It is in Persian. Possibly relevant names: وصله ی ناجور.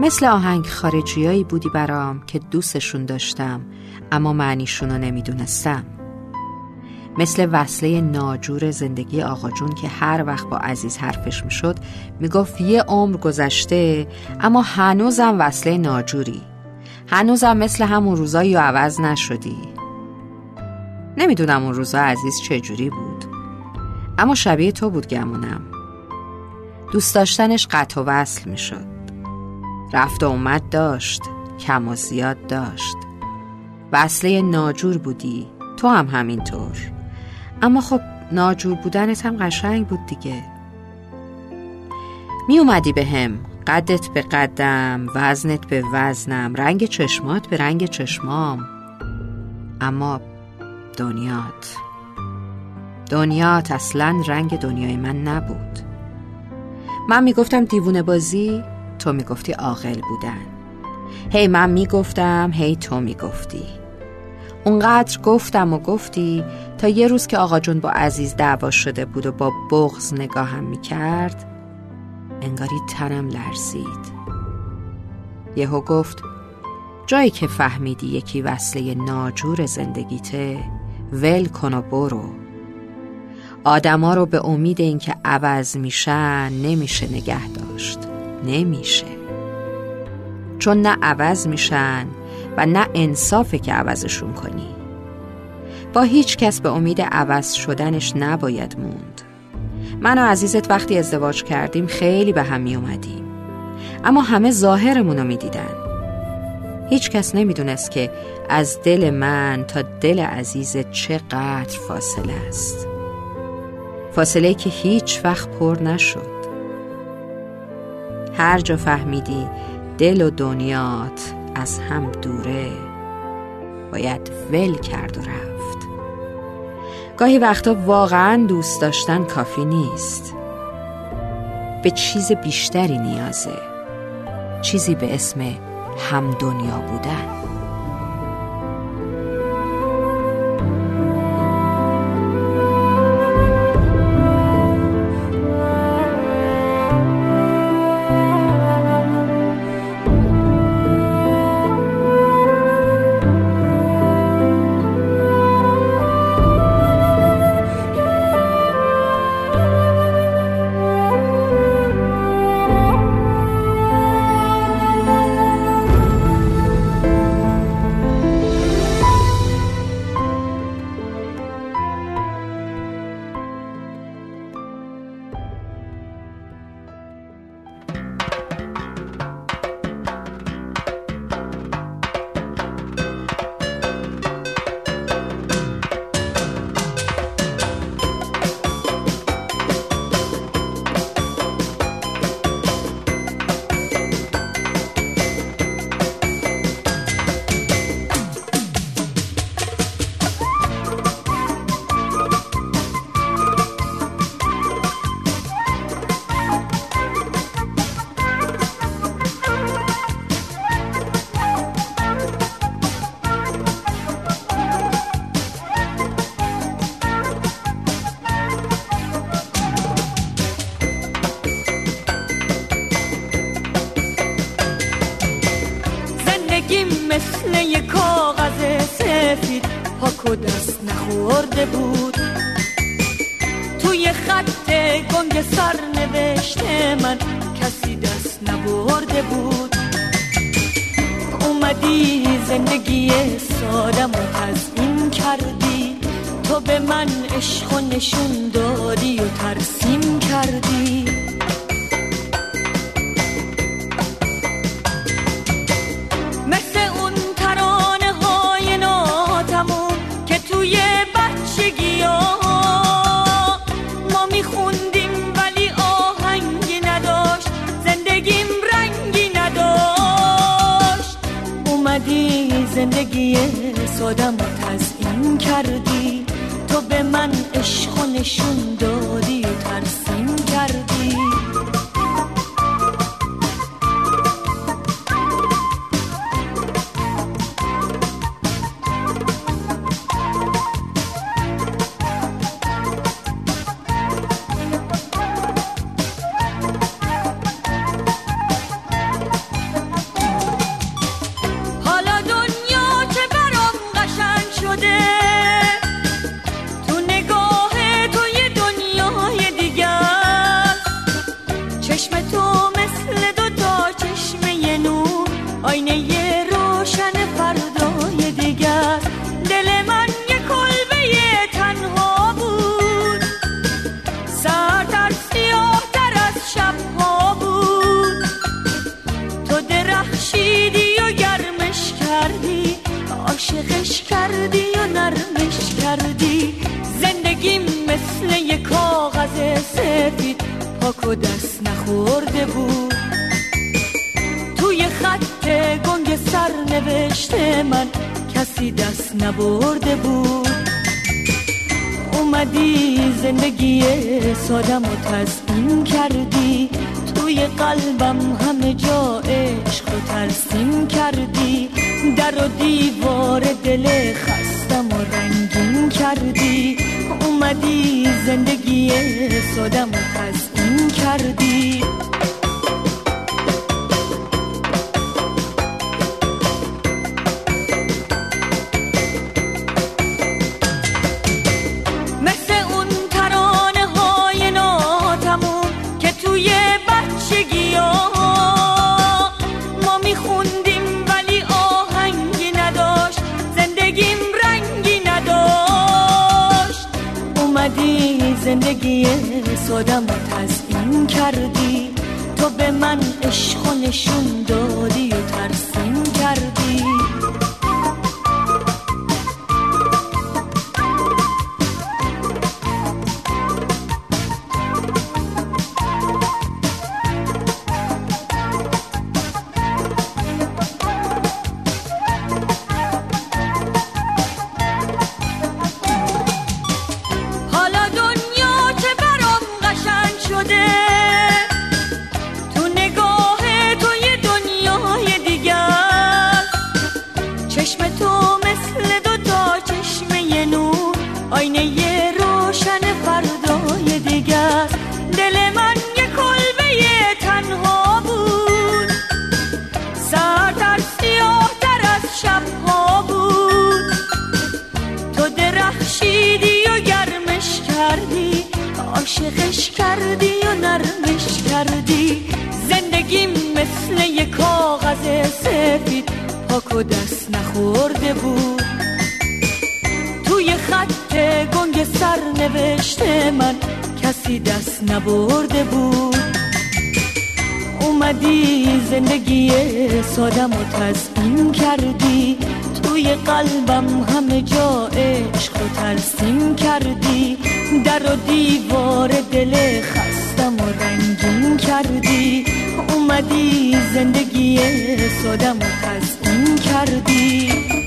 مثل آهنگ خارجیایی بودی برام که دوستشون داشتم اما معنیشون رو نمیدونستم. مثل وصله ناجور زندگی آقا جون که هر وقت با عزیز حرفش میشد میگفت یه عمر گذشته اما هنوزم وصله ناجوری، هنوزم مثل همون روزایی عوض نشدی. نمیدونم اون روزا عزیز چجوری بود اما شبیه تو بود گمونم. دوست داشتنش قطع و وصل میشد، رفت و اومد داشت، کم و زیاد داشت. وصله ناجور بودی، تو هم همینطور. اما خب ناجور بودنت هم قشنگ بود دیگه. می اومدی به هم، قدت به قدم، وزنت به وزنم، رنگ چشمات به رنگ چشمام. اما دنیات اصلا رنگ دنیای من نبود. من میگفتم دیوونه بازی، تو میگفتی عاقل بودن. هی من میگفتم، هی تو میگفتی. اونقدر گفتم و گفتی تا یه روز که آقا جون با عزیز دعوا شده بود و با بغض نگاهم میکرد، انگاری تنم لرزید. یهو گفت جایی که فهمیدی یکی وصله ناجور زندگیته، ول کن و برو. آدما رو به امید اینکه عوض میشن نمیشه نگه داشت، نمیشه. چون نه عوض میشن و نه انصافه که عوضشون کنی. با هیچ کس به امید عوض شدنش نباید موند. من و عزیزت وقتی ازدواج کردیم خیلی به هم می اومدیم، اما همه ظاهرمونو می دیدن. هیچ کس نمی دونست که از دل من تا دل عزیزت چقدر فاصله است، فاصله که هیچ وقت پر نشد. هر جا فهمیدی دل و دنیات از هم دوره، باید ول کرد و رفت. گاهی وقتا واقعا دوست داشتن کافی نیست، به چیز بیشتری نیازه، چیزی به اسم هم دنیا بودن. مثل یک کاغذ سفید پاک و دست نخورده بود، توی خط گنگ سرنوشته من کسی دست نبرده بود. اومدی زندگی سادم و تزیین کردی، تو به من عشق و نشون دادی و ترسیم کردی. زندگی سادم و تزیین کردی، تو به من عشق و نشون دادی و ترسیم کردی. کردی و نرمش کردی. زندگیم مثل یک کاغذ سفید پاک و دست نخورده بود، توی خط گنگ سرنوشته من کسی دست نبرده بود. اومدی زندگی سادم و تزیین کردی، توی قلبم همه جا عشق و ترسیم کردی، در و دیوار دل خستم و رنگین کردی. اومدی زندگی سادم و تزیین کردی. زندگی سادم و تزیین کردی، تو به من عشق و نشون دادی و ترسیم کردی. عاشقش کردی و نرمش کردی. زندگیم مثل یک کاغذ سفید پاک و دست نخورده بود، توی خط گنگ سرنوشته من کسی دست نبرده بود. اومدی زندگی سادم و تزیین کردی، توی قلبم همه جا عشق و ترسیم کردی، در و دیوار دل خستم و رنگین کردی. اومدی زندگی سادم و تزیین کردی.